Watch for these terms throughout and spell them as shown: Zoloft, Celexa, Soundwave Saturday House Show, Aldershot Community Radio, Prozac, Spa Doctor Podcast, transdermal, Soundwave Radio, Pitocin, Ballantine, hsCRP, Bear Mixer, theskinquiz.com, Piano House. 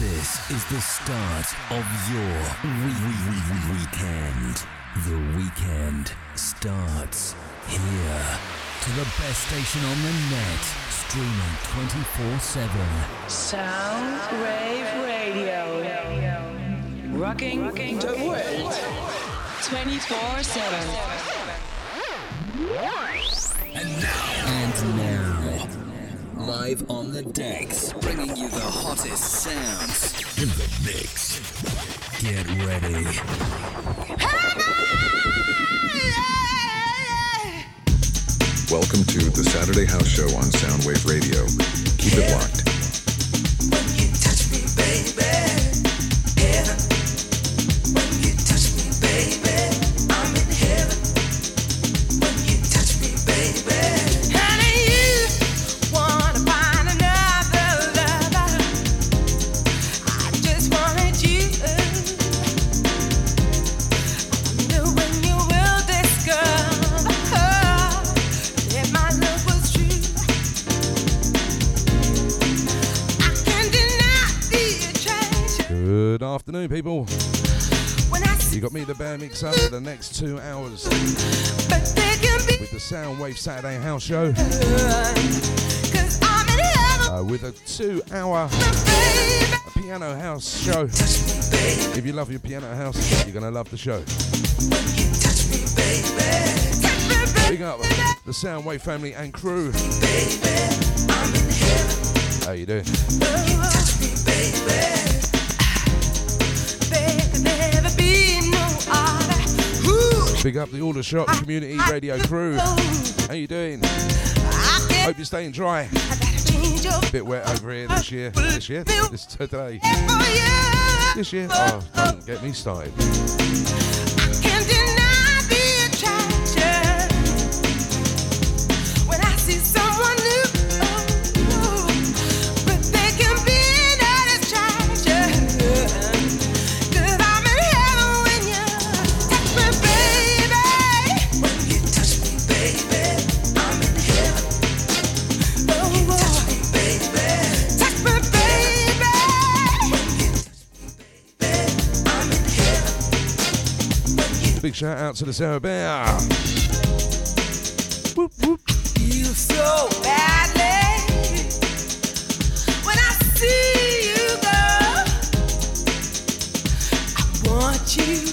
This is the start of your weekend. The weekend starts here. To the best station on the net, streaming 24/7. Soundwave Radio. Rocking the world 24/7. And now. Live on the decks, bringing you the hottest sounds in the mix. Get ready. Welcome to the Saturday House Show on Soundwave Radio. Keep it locked. When you touch me, baby. Heaven. When you touch me, baby. I'm in heaven. When you touch me, baby. Good afternoon, people. You got me, the Bear Mixer, for the next 2 hours with the Soundwave Saturday House Show. With a 2-hour Piano House show. If you love your Piano House, you're gonna love the show. Big up the Soundwave family and crew. How you doing? Big up the Aldershot Community Radio crew. How you doing? Hope you're staying dry. Bit wet over here this year. This year. Oh, don't get me started. Big shout out to the Sarah Bear. Whoop, whoop. You so badly when I see you go. I want you.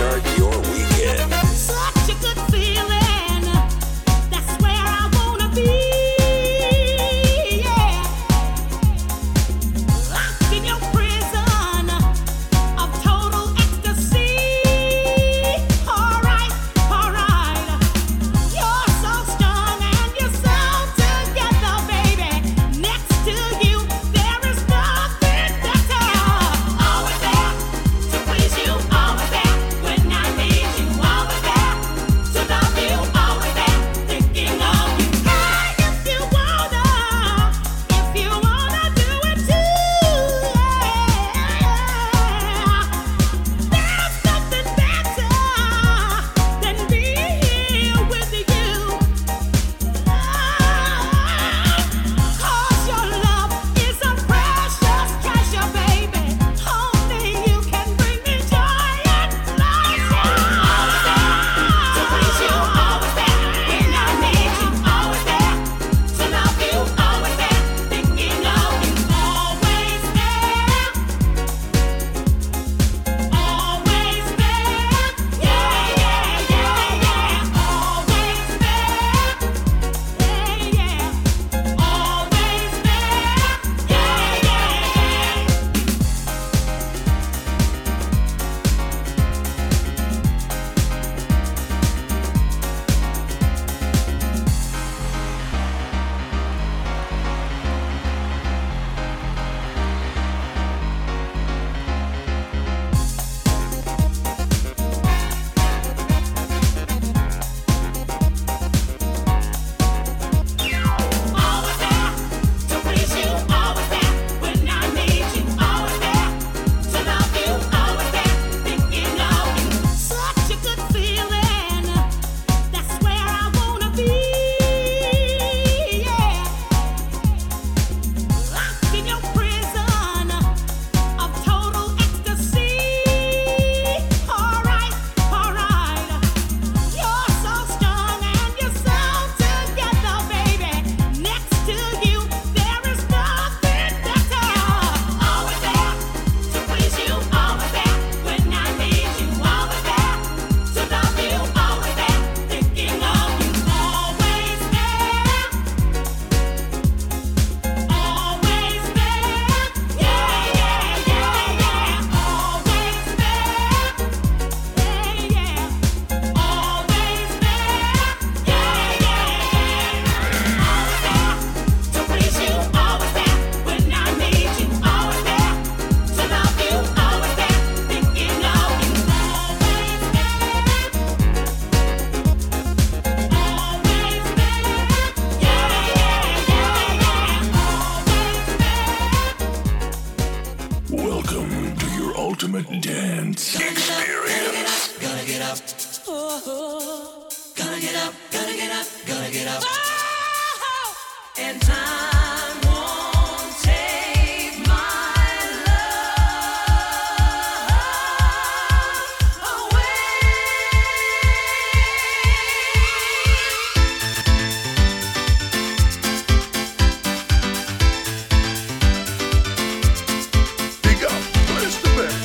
kickstart your weekend. Such a good feeling, that's where I wanna be, yeah. Locked in your prison of total ecstasy. All right, you're so strong and you're so together, baby. Next to you, there is nothing better. Always there to please you, always there when I need you, always there to love you, always there thinking of you. And if you wanna do it too, yeah. There's nothing better than being here with you. Cause your love is a precious treasure, baby. Only you can bring me joy and pleasure. Always there to please you, always there when I need you, always there to love you, always there thinking of you, always there. Always there, yeah. Always there, yeah. Always there, yeah. Always there to please you, always there when I need you, always there to love you, always there thinking of you. Such a good feeling, that's where I wanna be, yeah. Locked in your prison of total ecstasy. All right. You're so strong and you're so together, baby. Next to you, there is nothing better. Always there to please you, always there when I need you, always there to love you, always there thinking of you, always there. Always there, yeah. Always there, yeah. Always there, yeah. Always there to please you, always there when I need you, always there to love you, always there thinking of you, always there. Always there, yeah. Always there. Welcome to your ultimate dance experience. Gonna get up, gonna get up, gonna get up, gonna get up. And time won't take my love away. Big up, where's the best? Oh,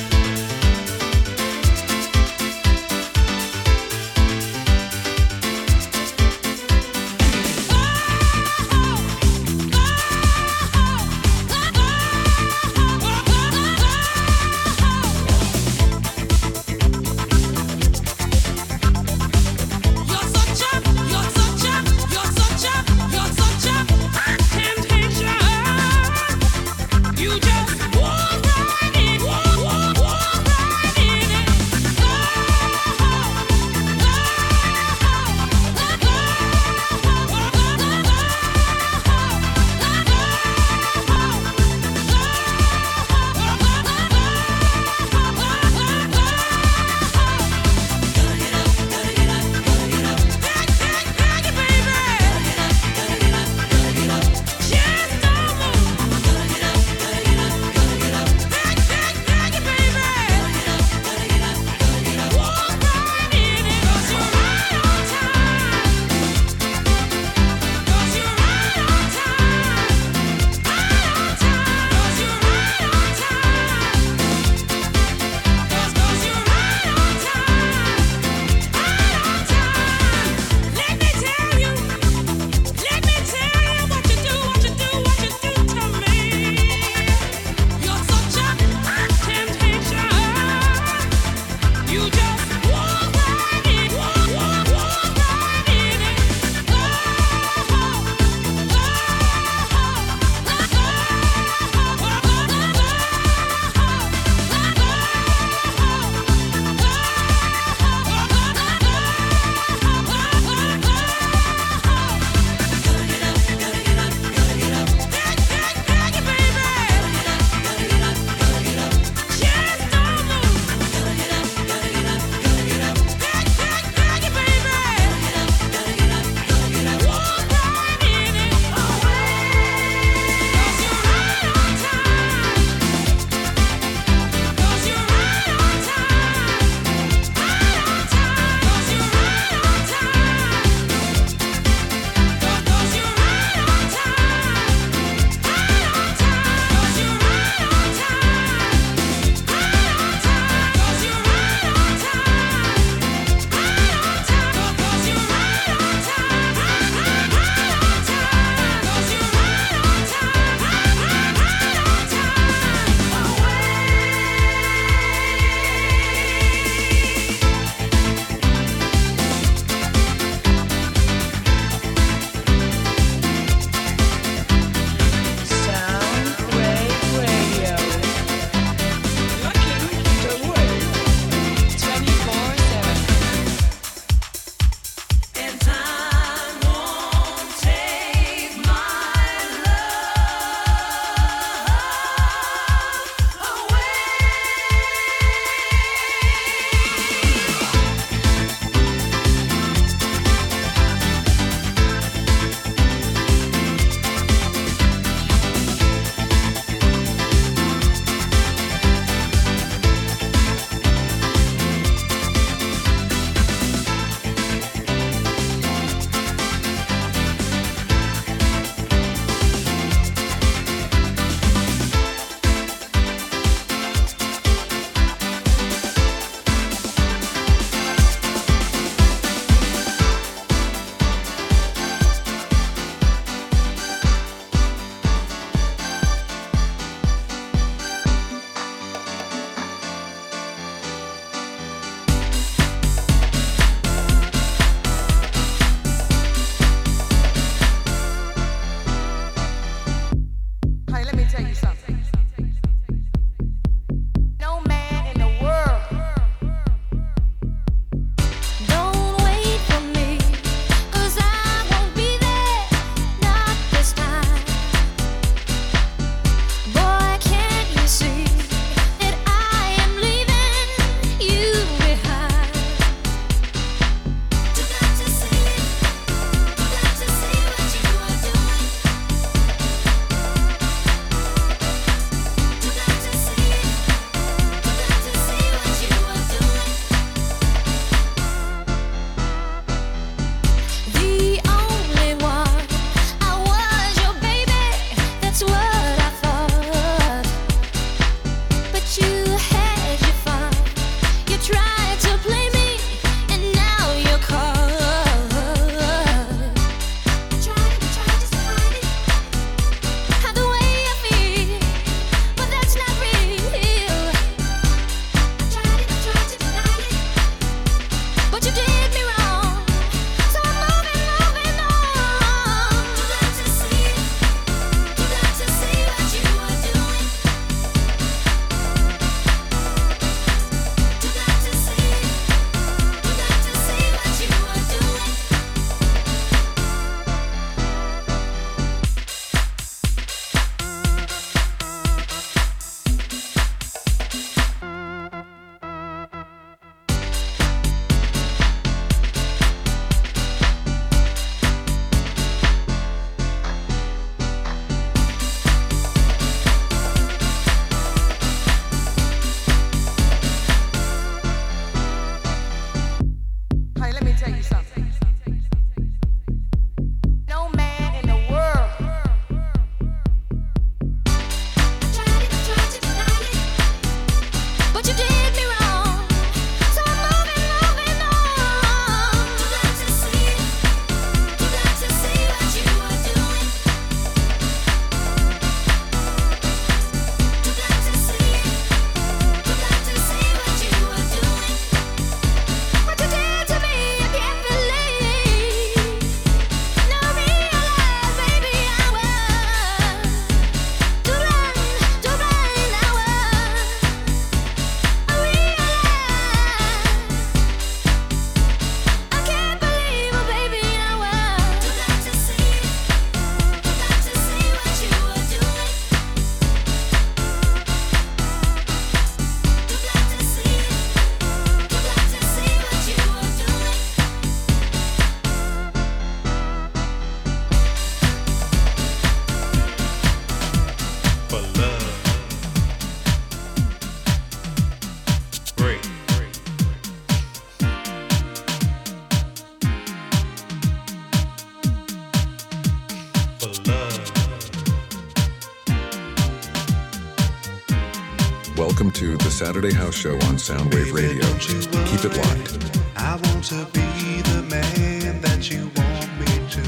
Saturday House Show on Soundwave Radio. Keep it locked. I want to be the man that you want me to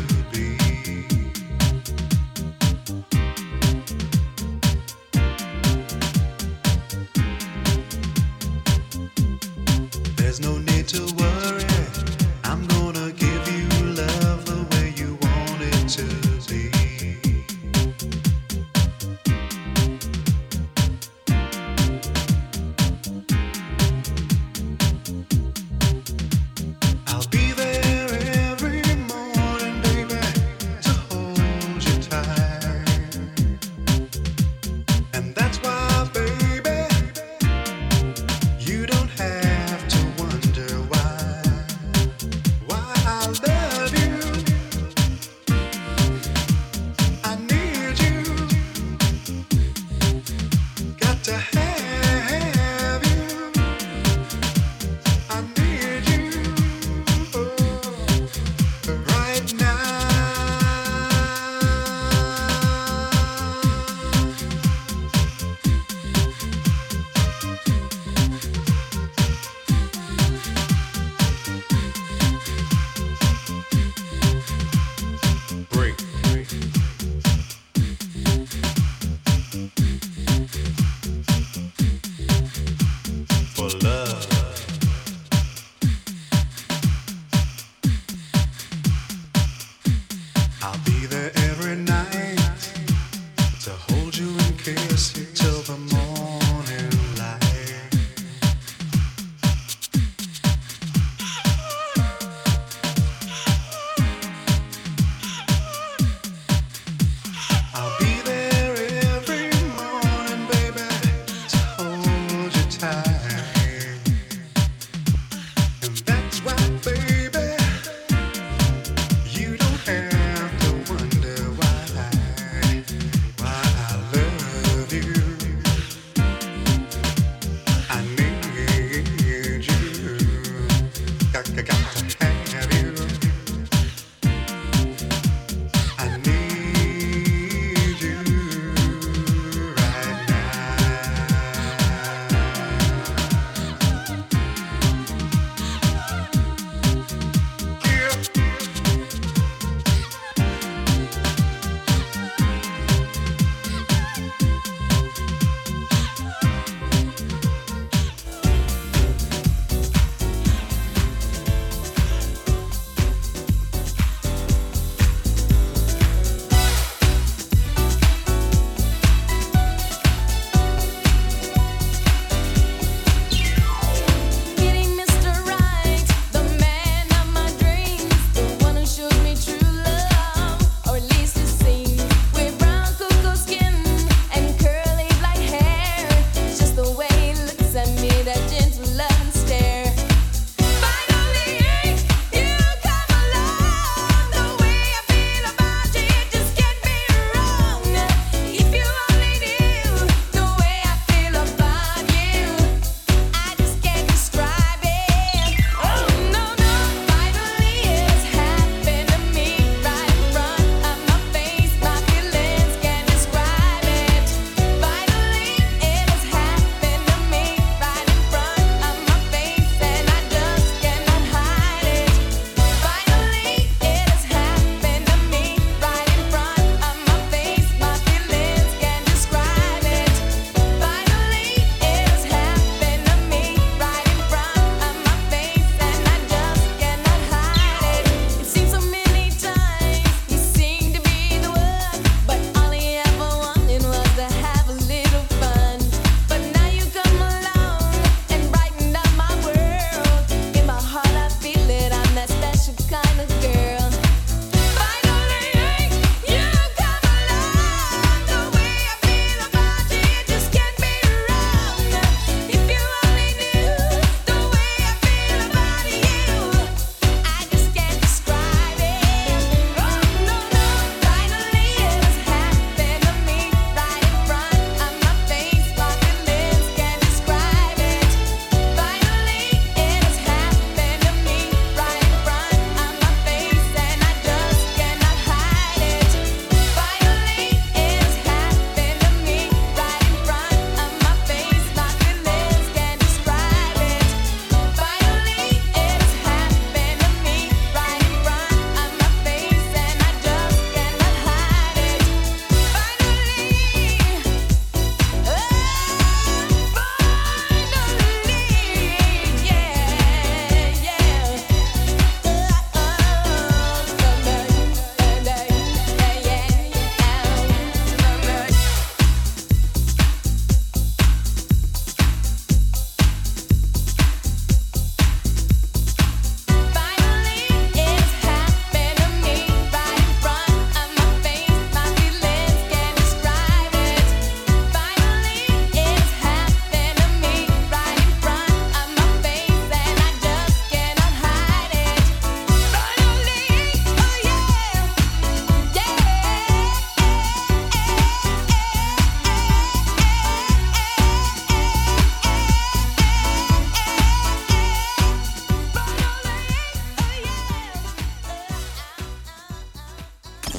be. There's no need to worry. I'm gonna give you love the way you want it to.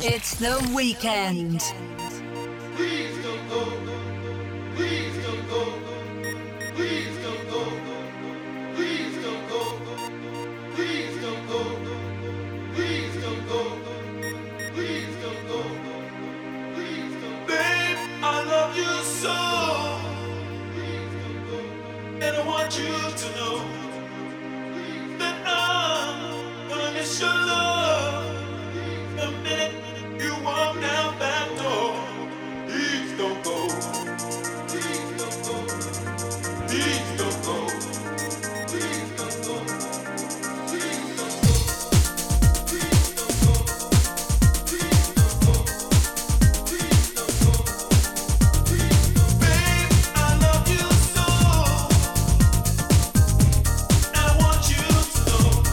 It's the weekend. Please don't go. Please don't go. Please don't go. Please don't go. Please don't go. Please don't go. Please don't go. Please don't go. Babe, I love you so. Please don't go. And I want you to know. It's your love. The minute you walk down that door, please don't go. Please don't go. Please don't go. Please don't go. Please don't go. Please don't go. Please don't go. Please don't go. Please don't go. Babe, I love you so. I want you to know.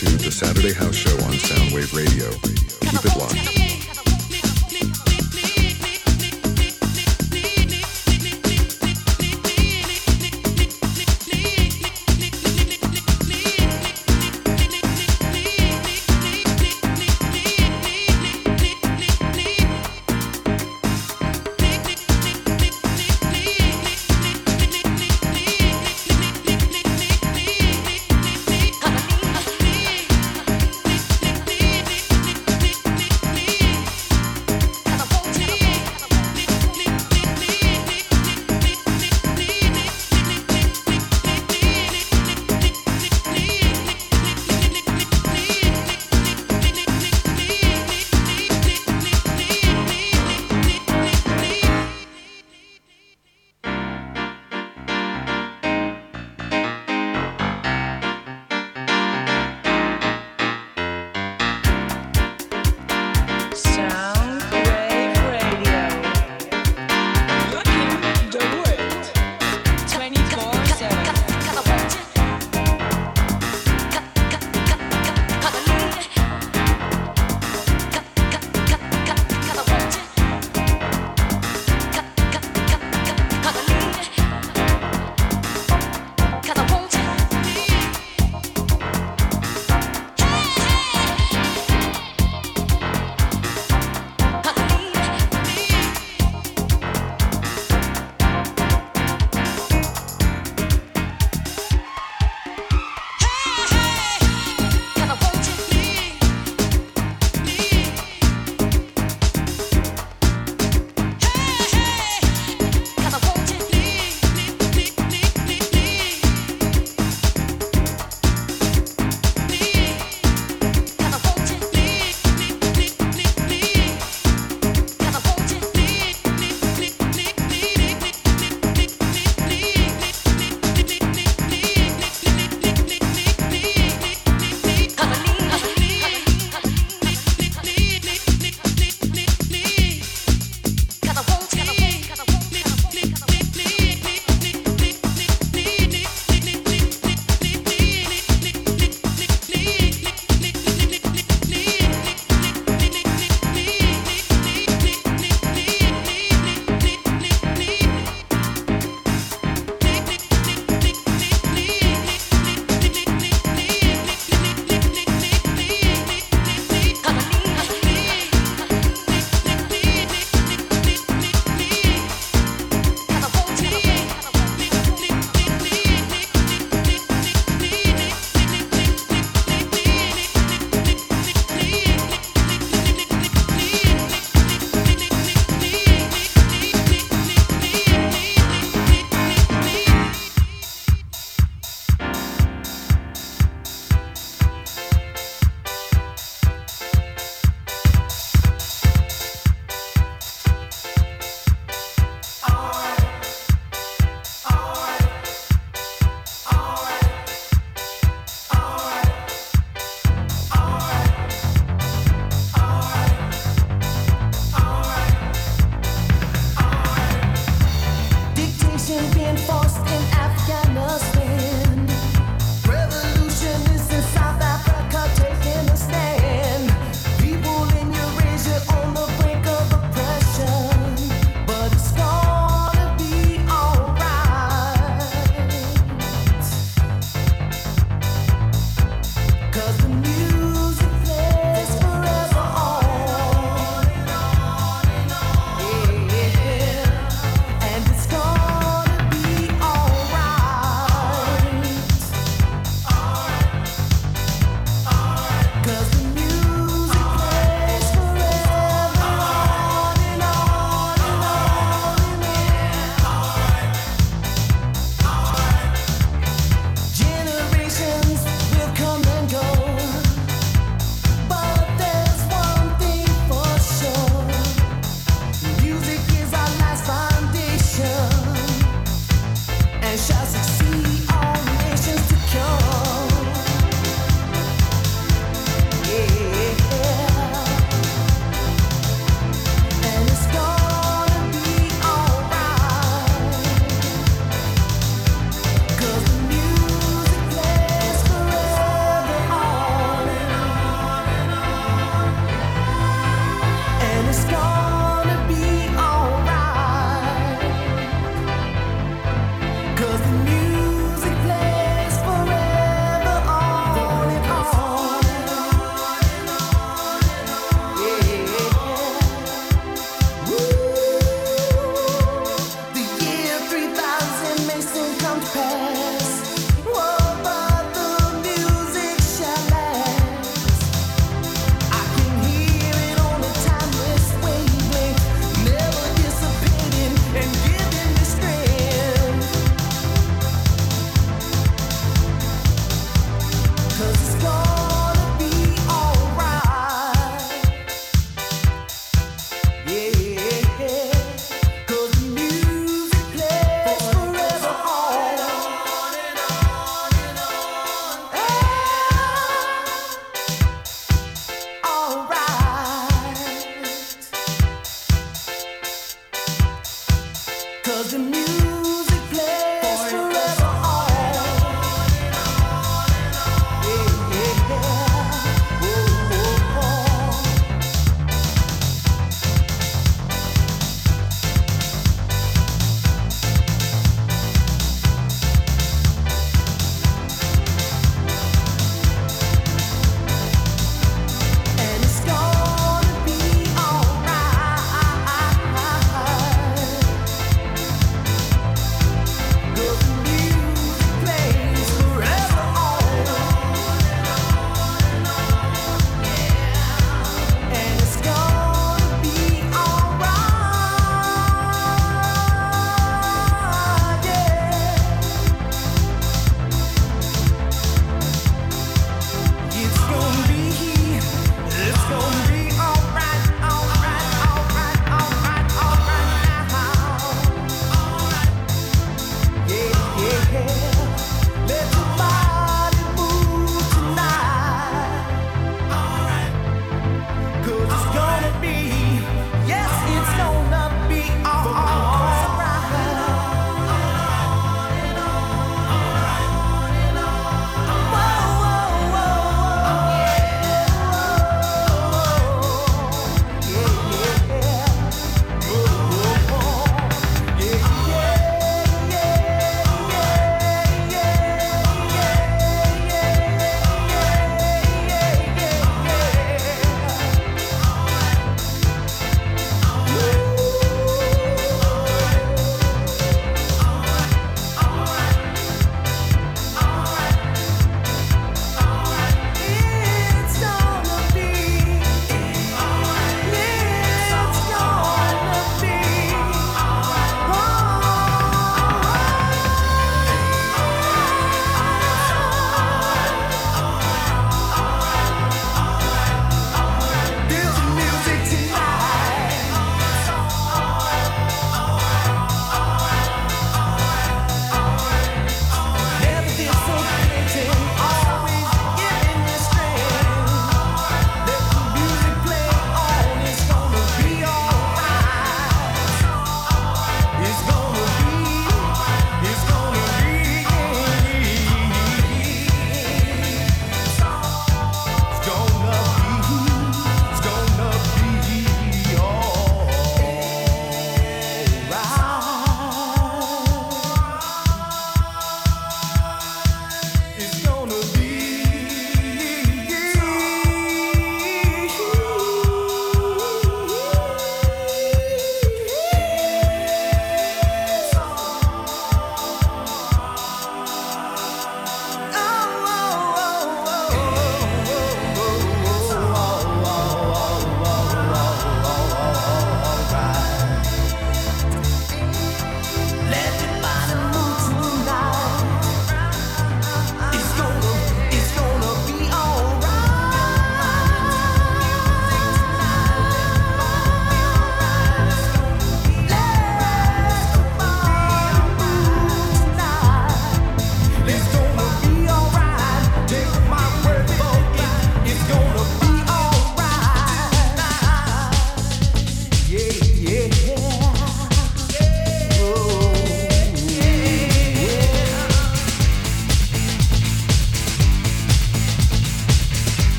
to the Saturday House Show on Soundwave Radio. Keep it locked.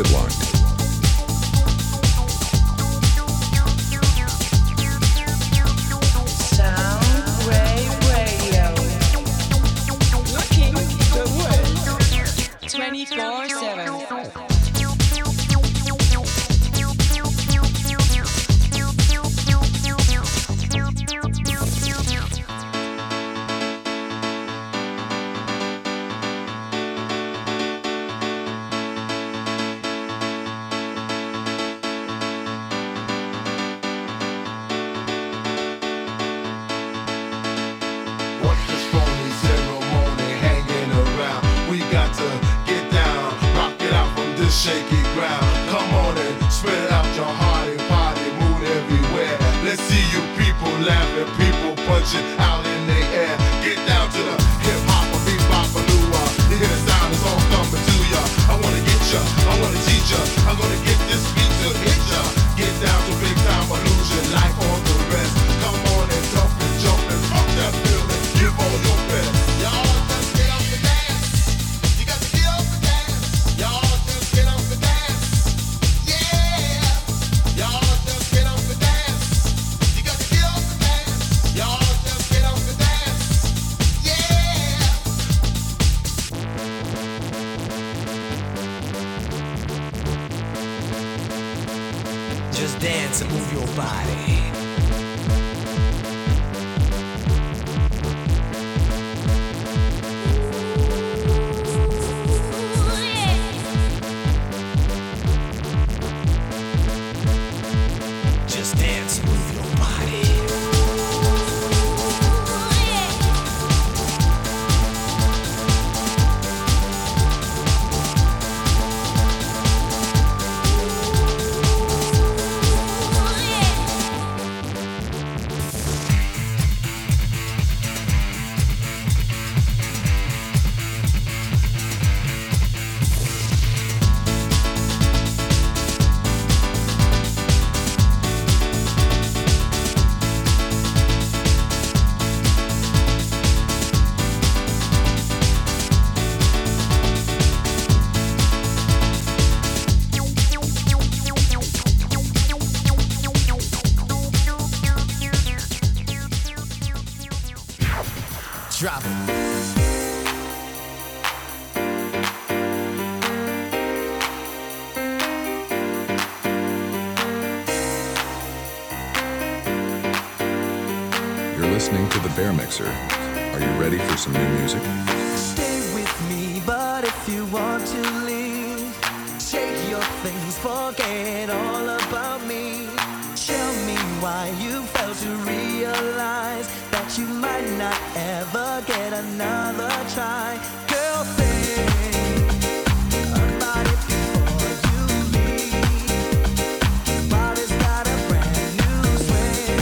it locked. Bear Mixer. Are you ready for some new music? Stay with me, but if you want to leave, take your things, forget all about me. Tell me why you failed to realize that you might not ever get another try. Girl, think about it before you leave. Body's got a brand new swing.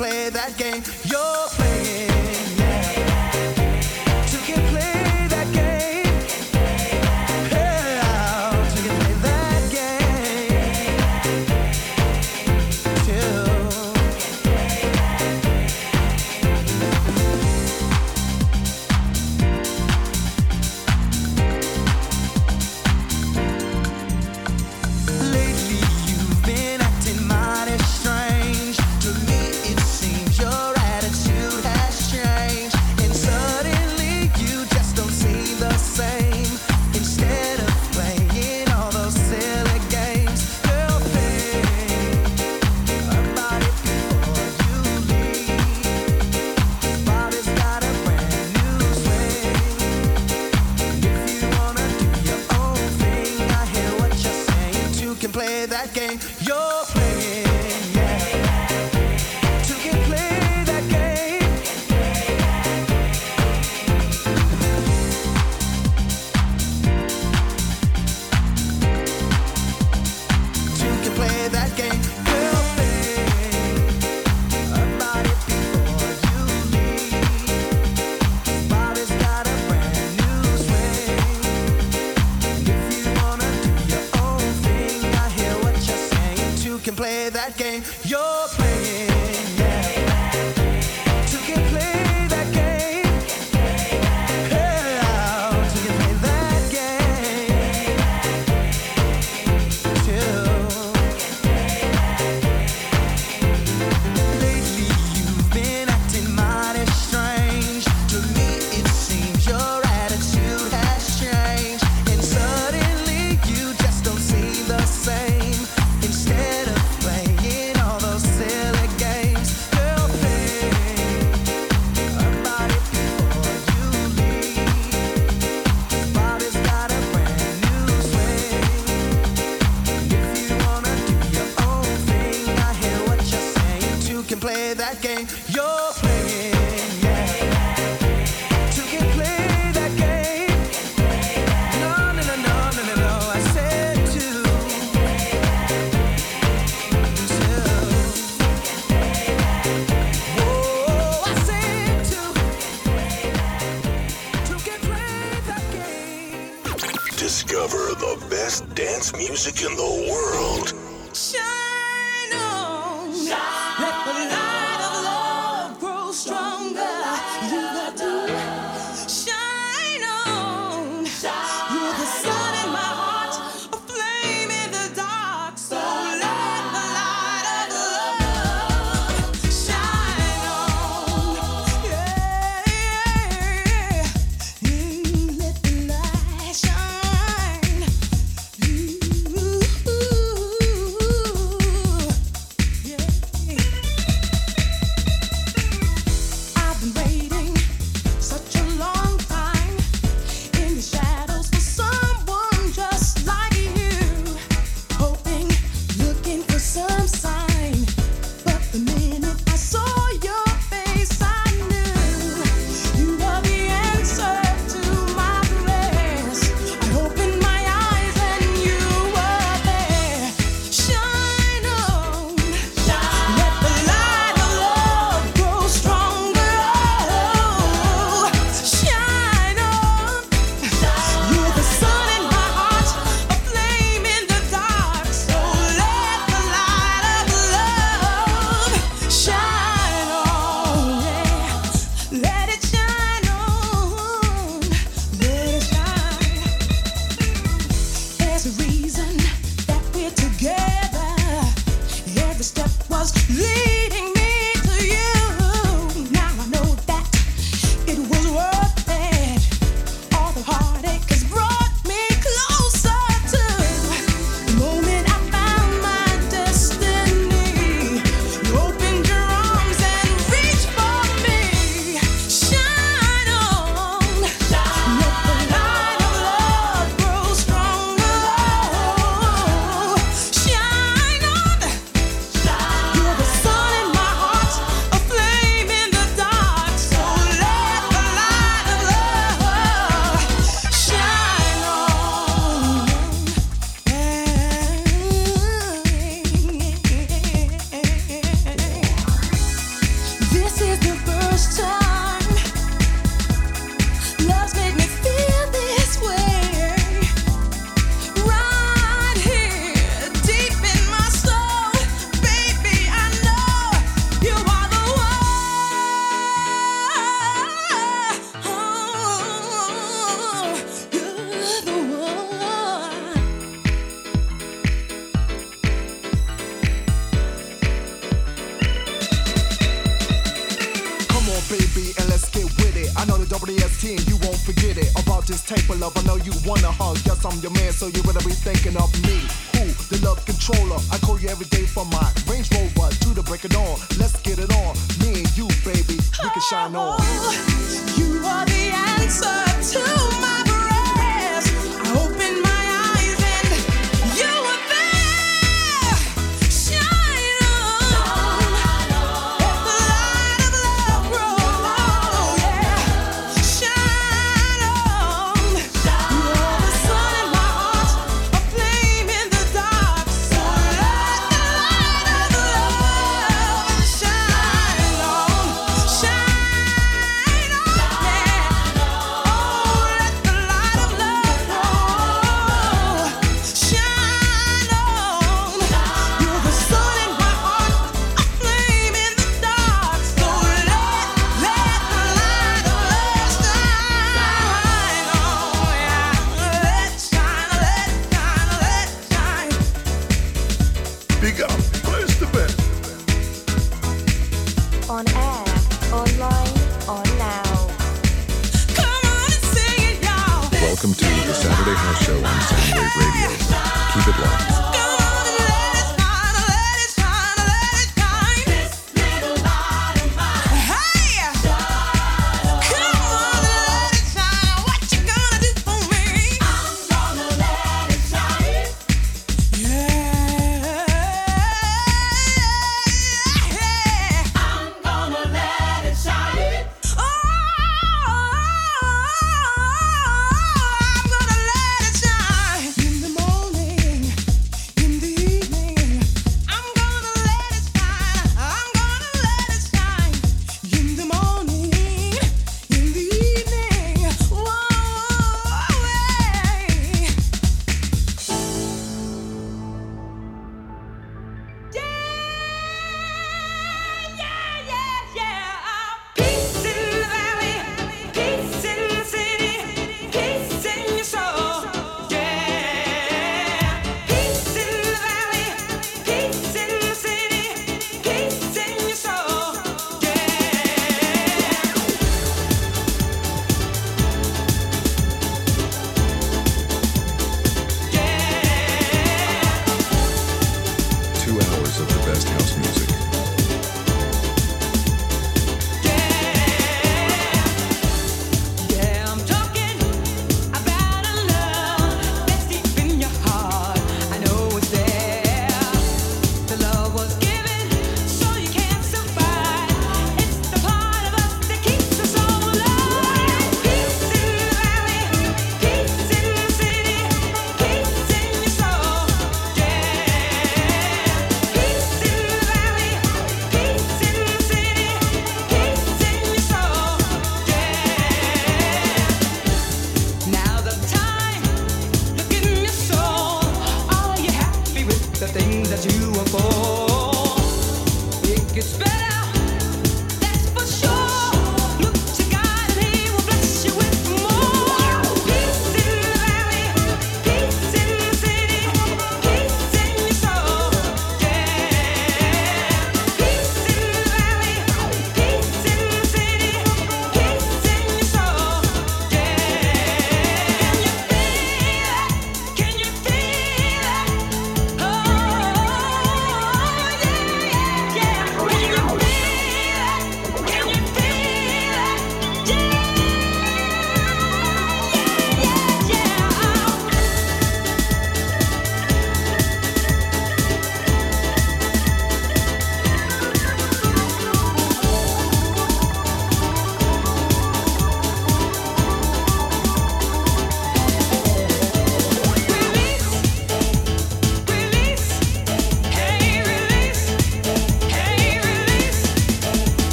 Play that game you're playing. You can play that game too. Discover the best dance music in the world. Shine on. Shine. Let the light of love grow stronger. You got to shine on. Shine. You're the sun in my heart, a flame in the dark. So let the light of love shine on. Yeah, yeah, yeah. Mm, let the light shine.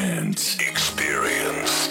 dance experience.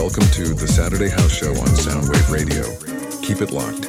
Welcome to the Saturday House Show on Soundwave Radio. Keep it locked.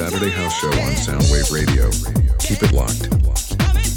Saturday House Show on Soundwave Radio. Keep it locked. Hey!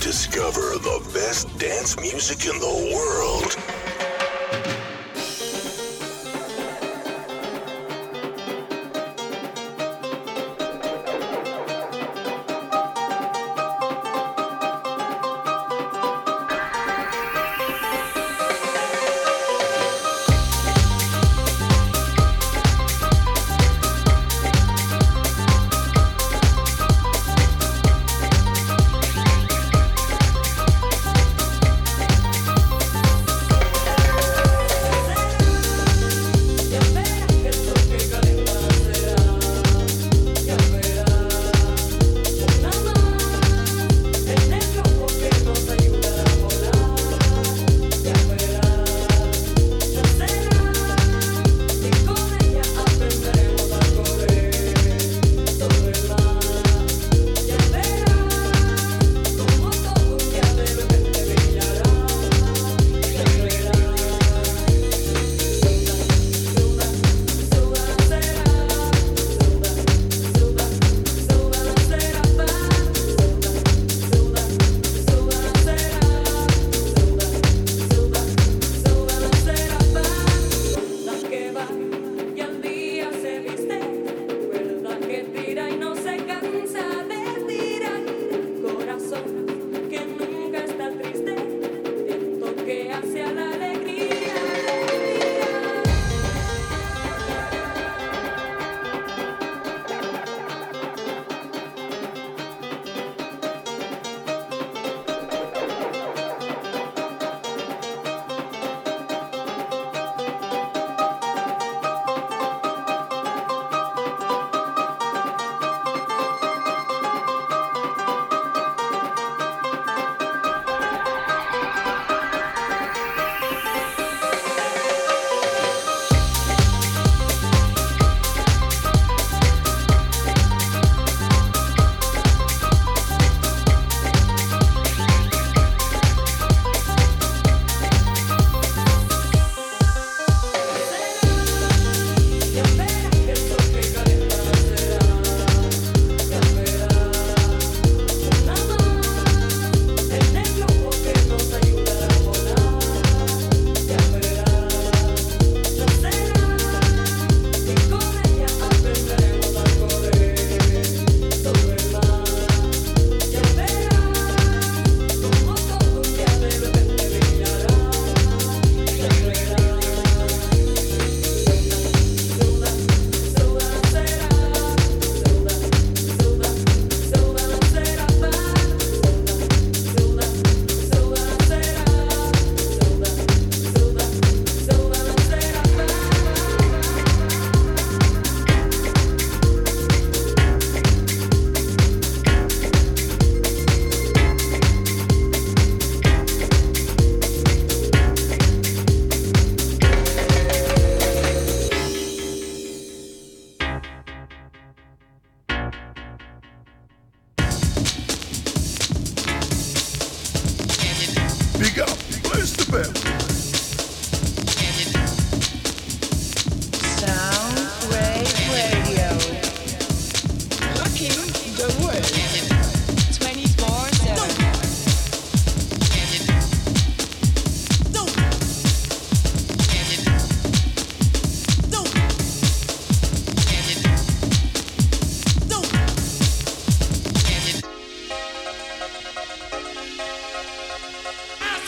Discover the best dance music in the world.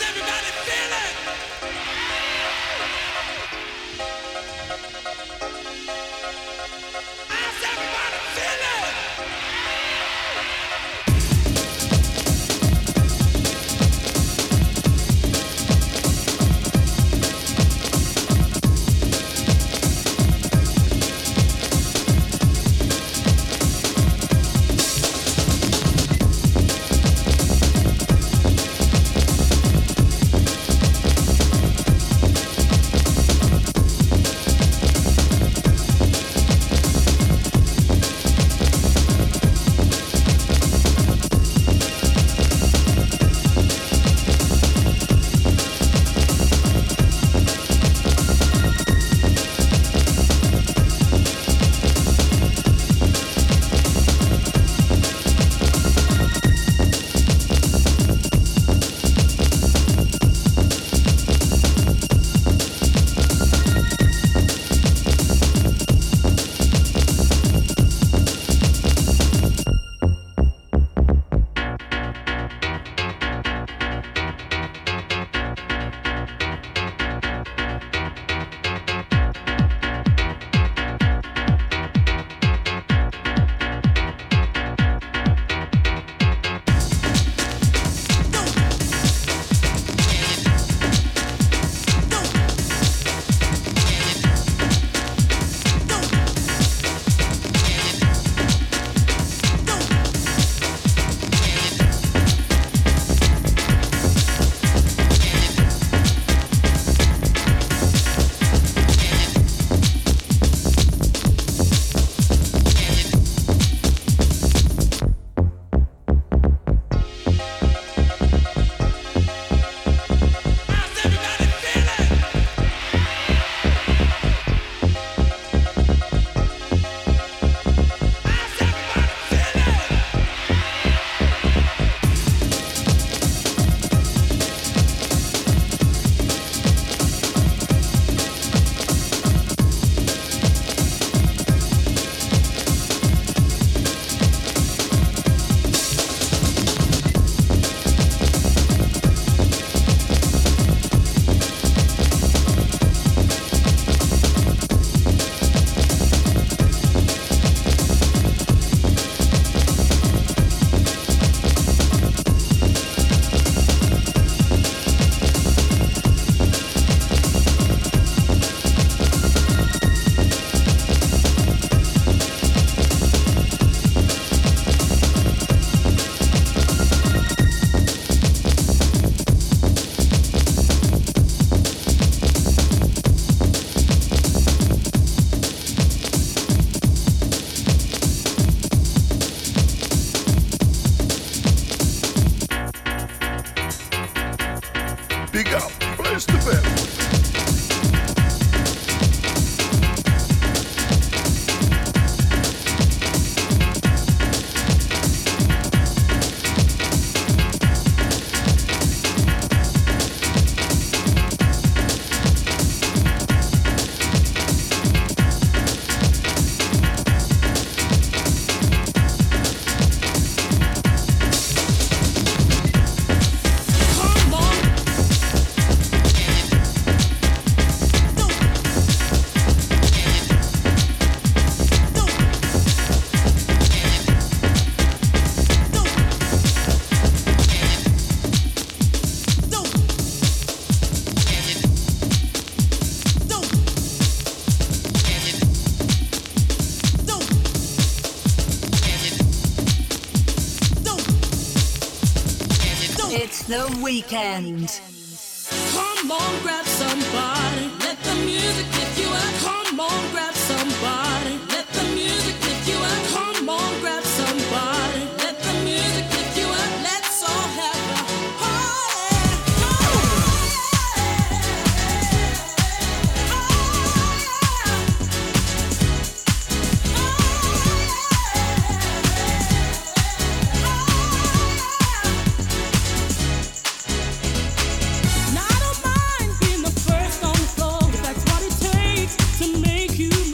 Everybody big up. Place the bell. The weekend. Come on, grab somebody. Let the music lift you up. Come on, grab somebody. Let the music lift you up. Come on, grab somebody. Let the music lift you up. Let's all have a I don't mind being the first on the floor, 'cause that's what it takes to make you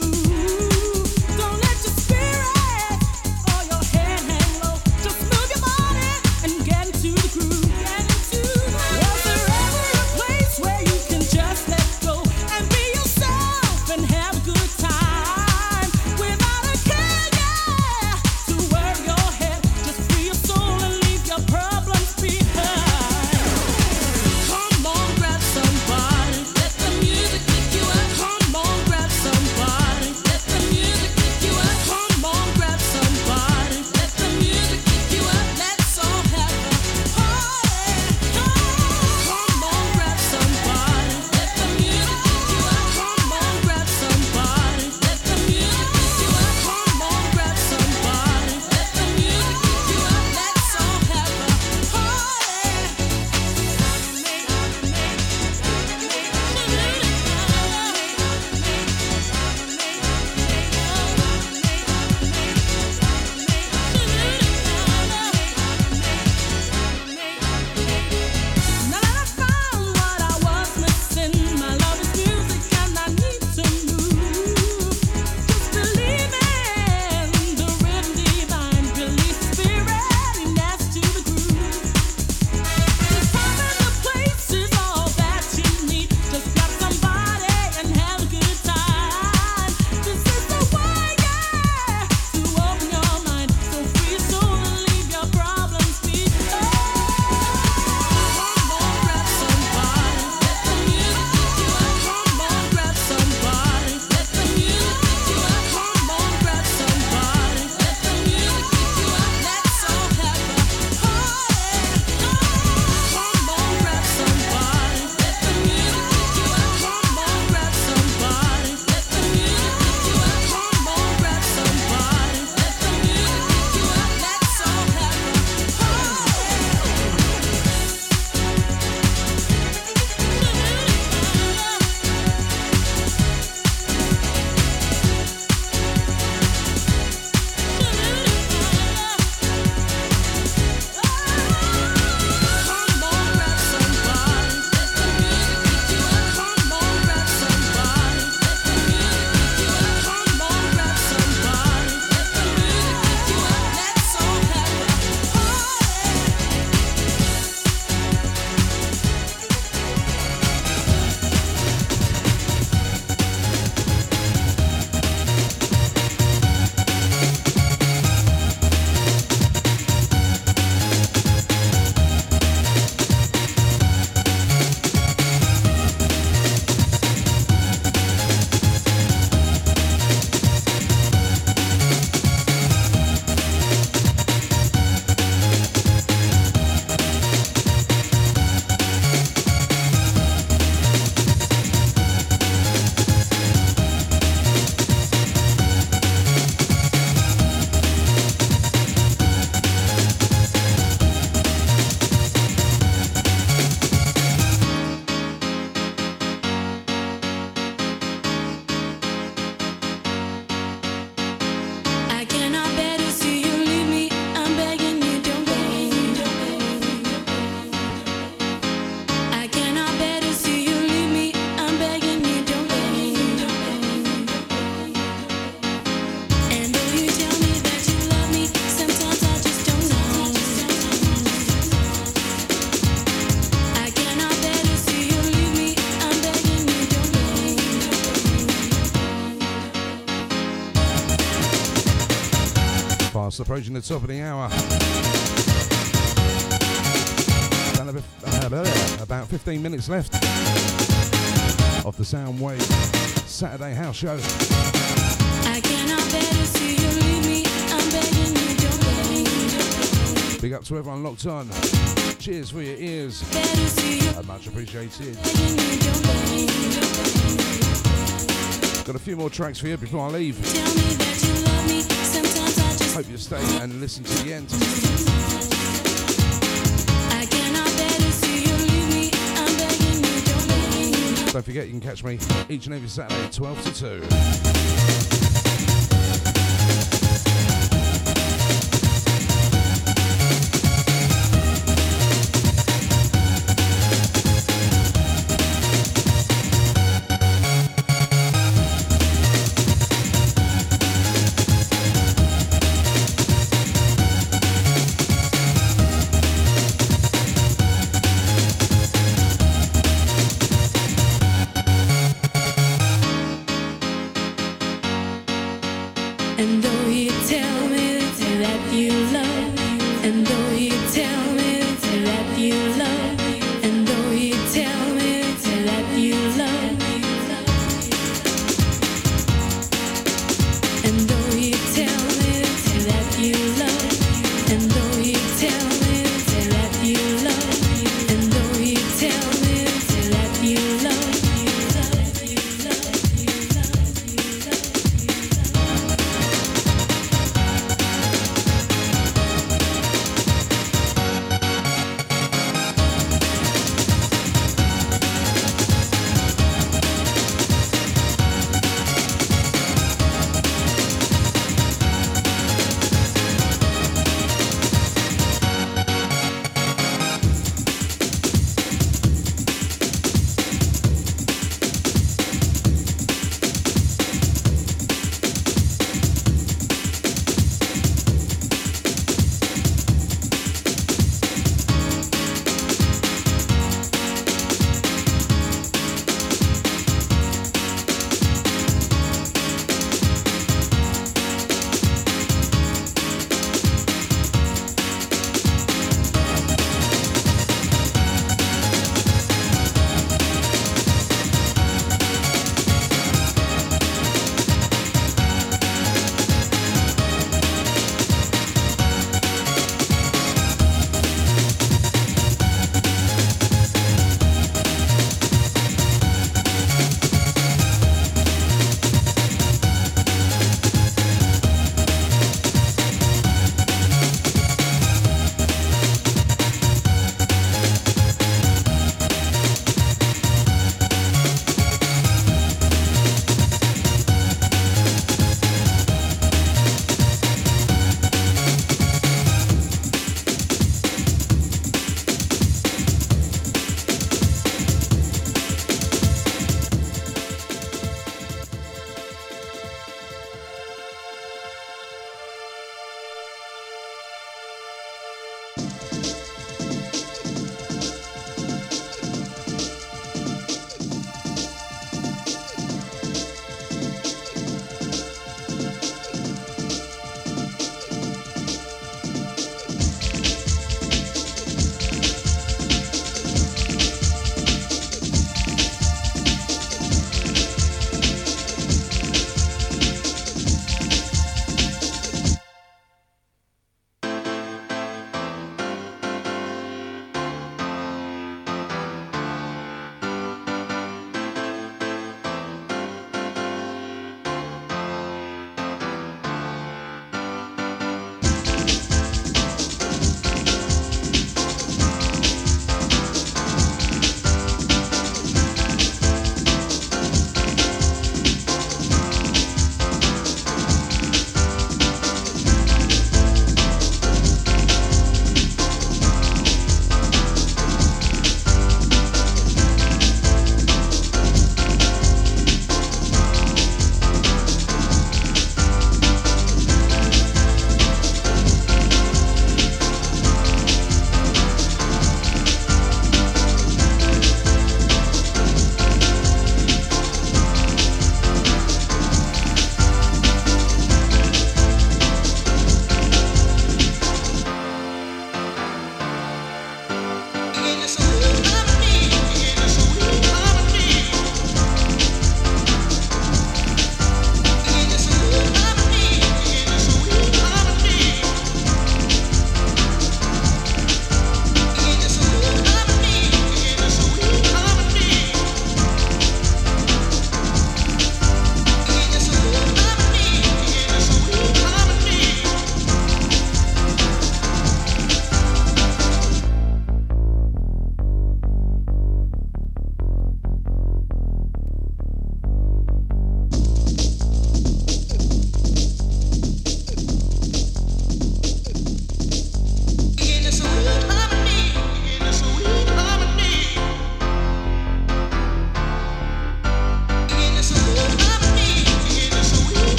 approaching the top of the hour. About 15 minutes left of the Soundwave Saturday House Show. I cannot bear to see you leave me. I'm begging you, don't leave. Big up to everyone locked on. Cheers for your ears. I much appreciated. Got a few more tracks for you before I leave. Hope you stay and listen to the end. Don't forget, you can catch me each and every Saturday at 12 to 2.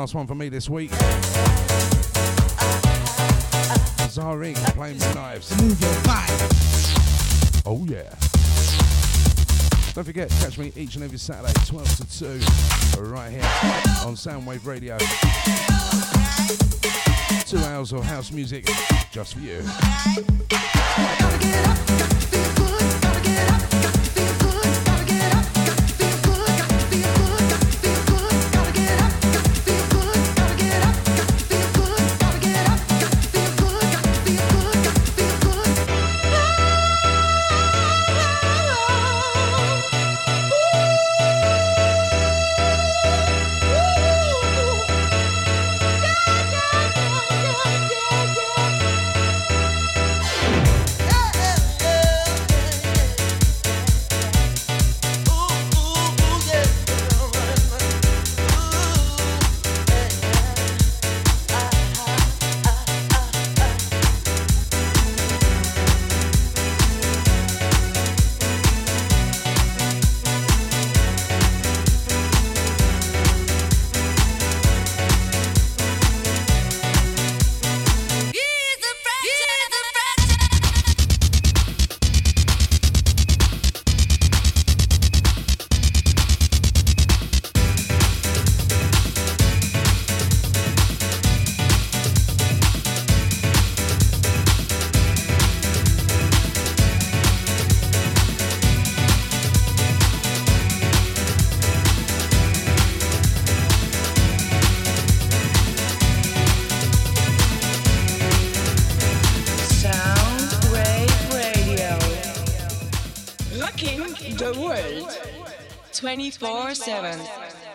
last one for me this week. Zarek playing with knives. Move your body. Oh yeah. Don't forget, catch me each and every Saturday, 12 to 2, right here on Soundwave Radio. 2 hours of house music just for you. The world 24/7.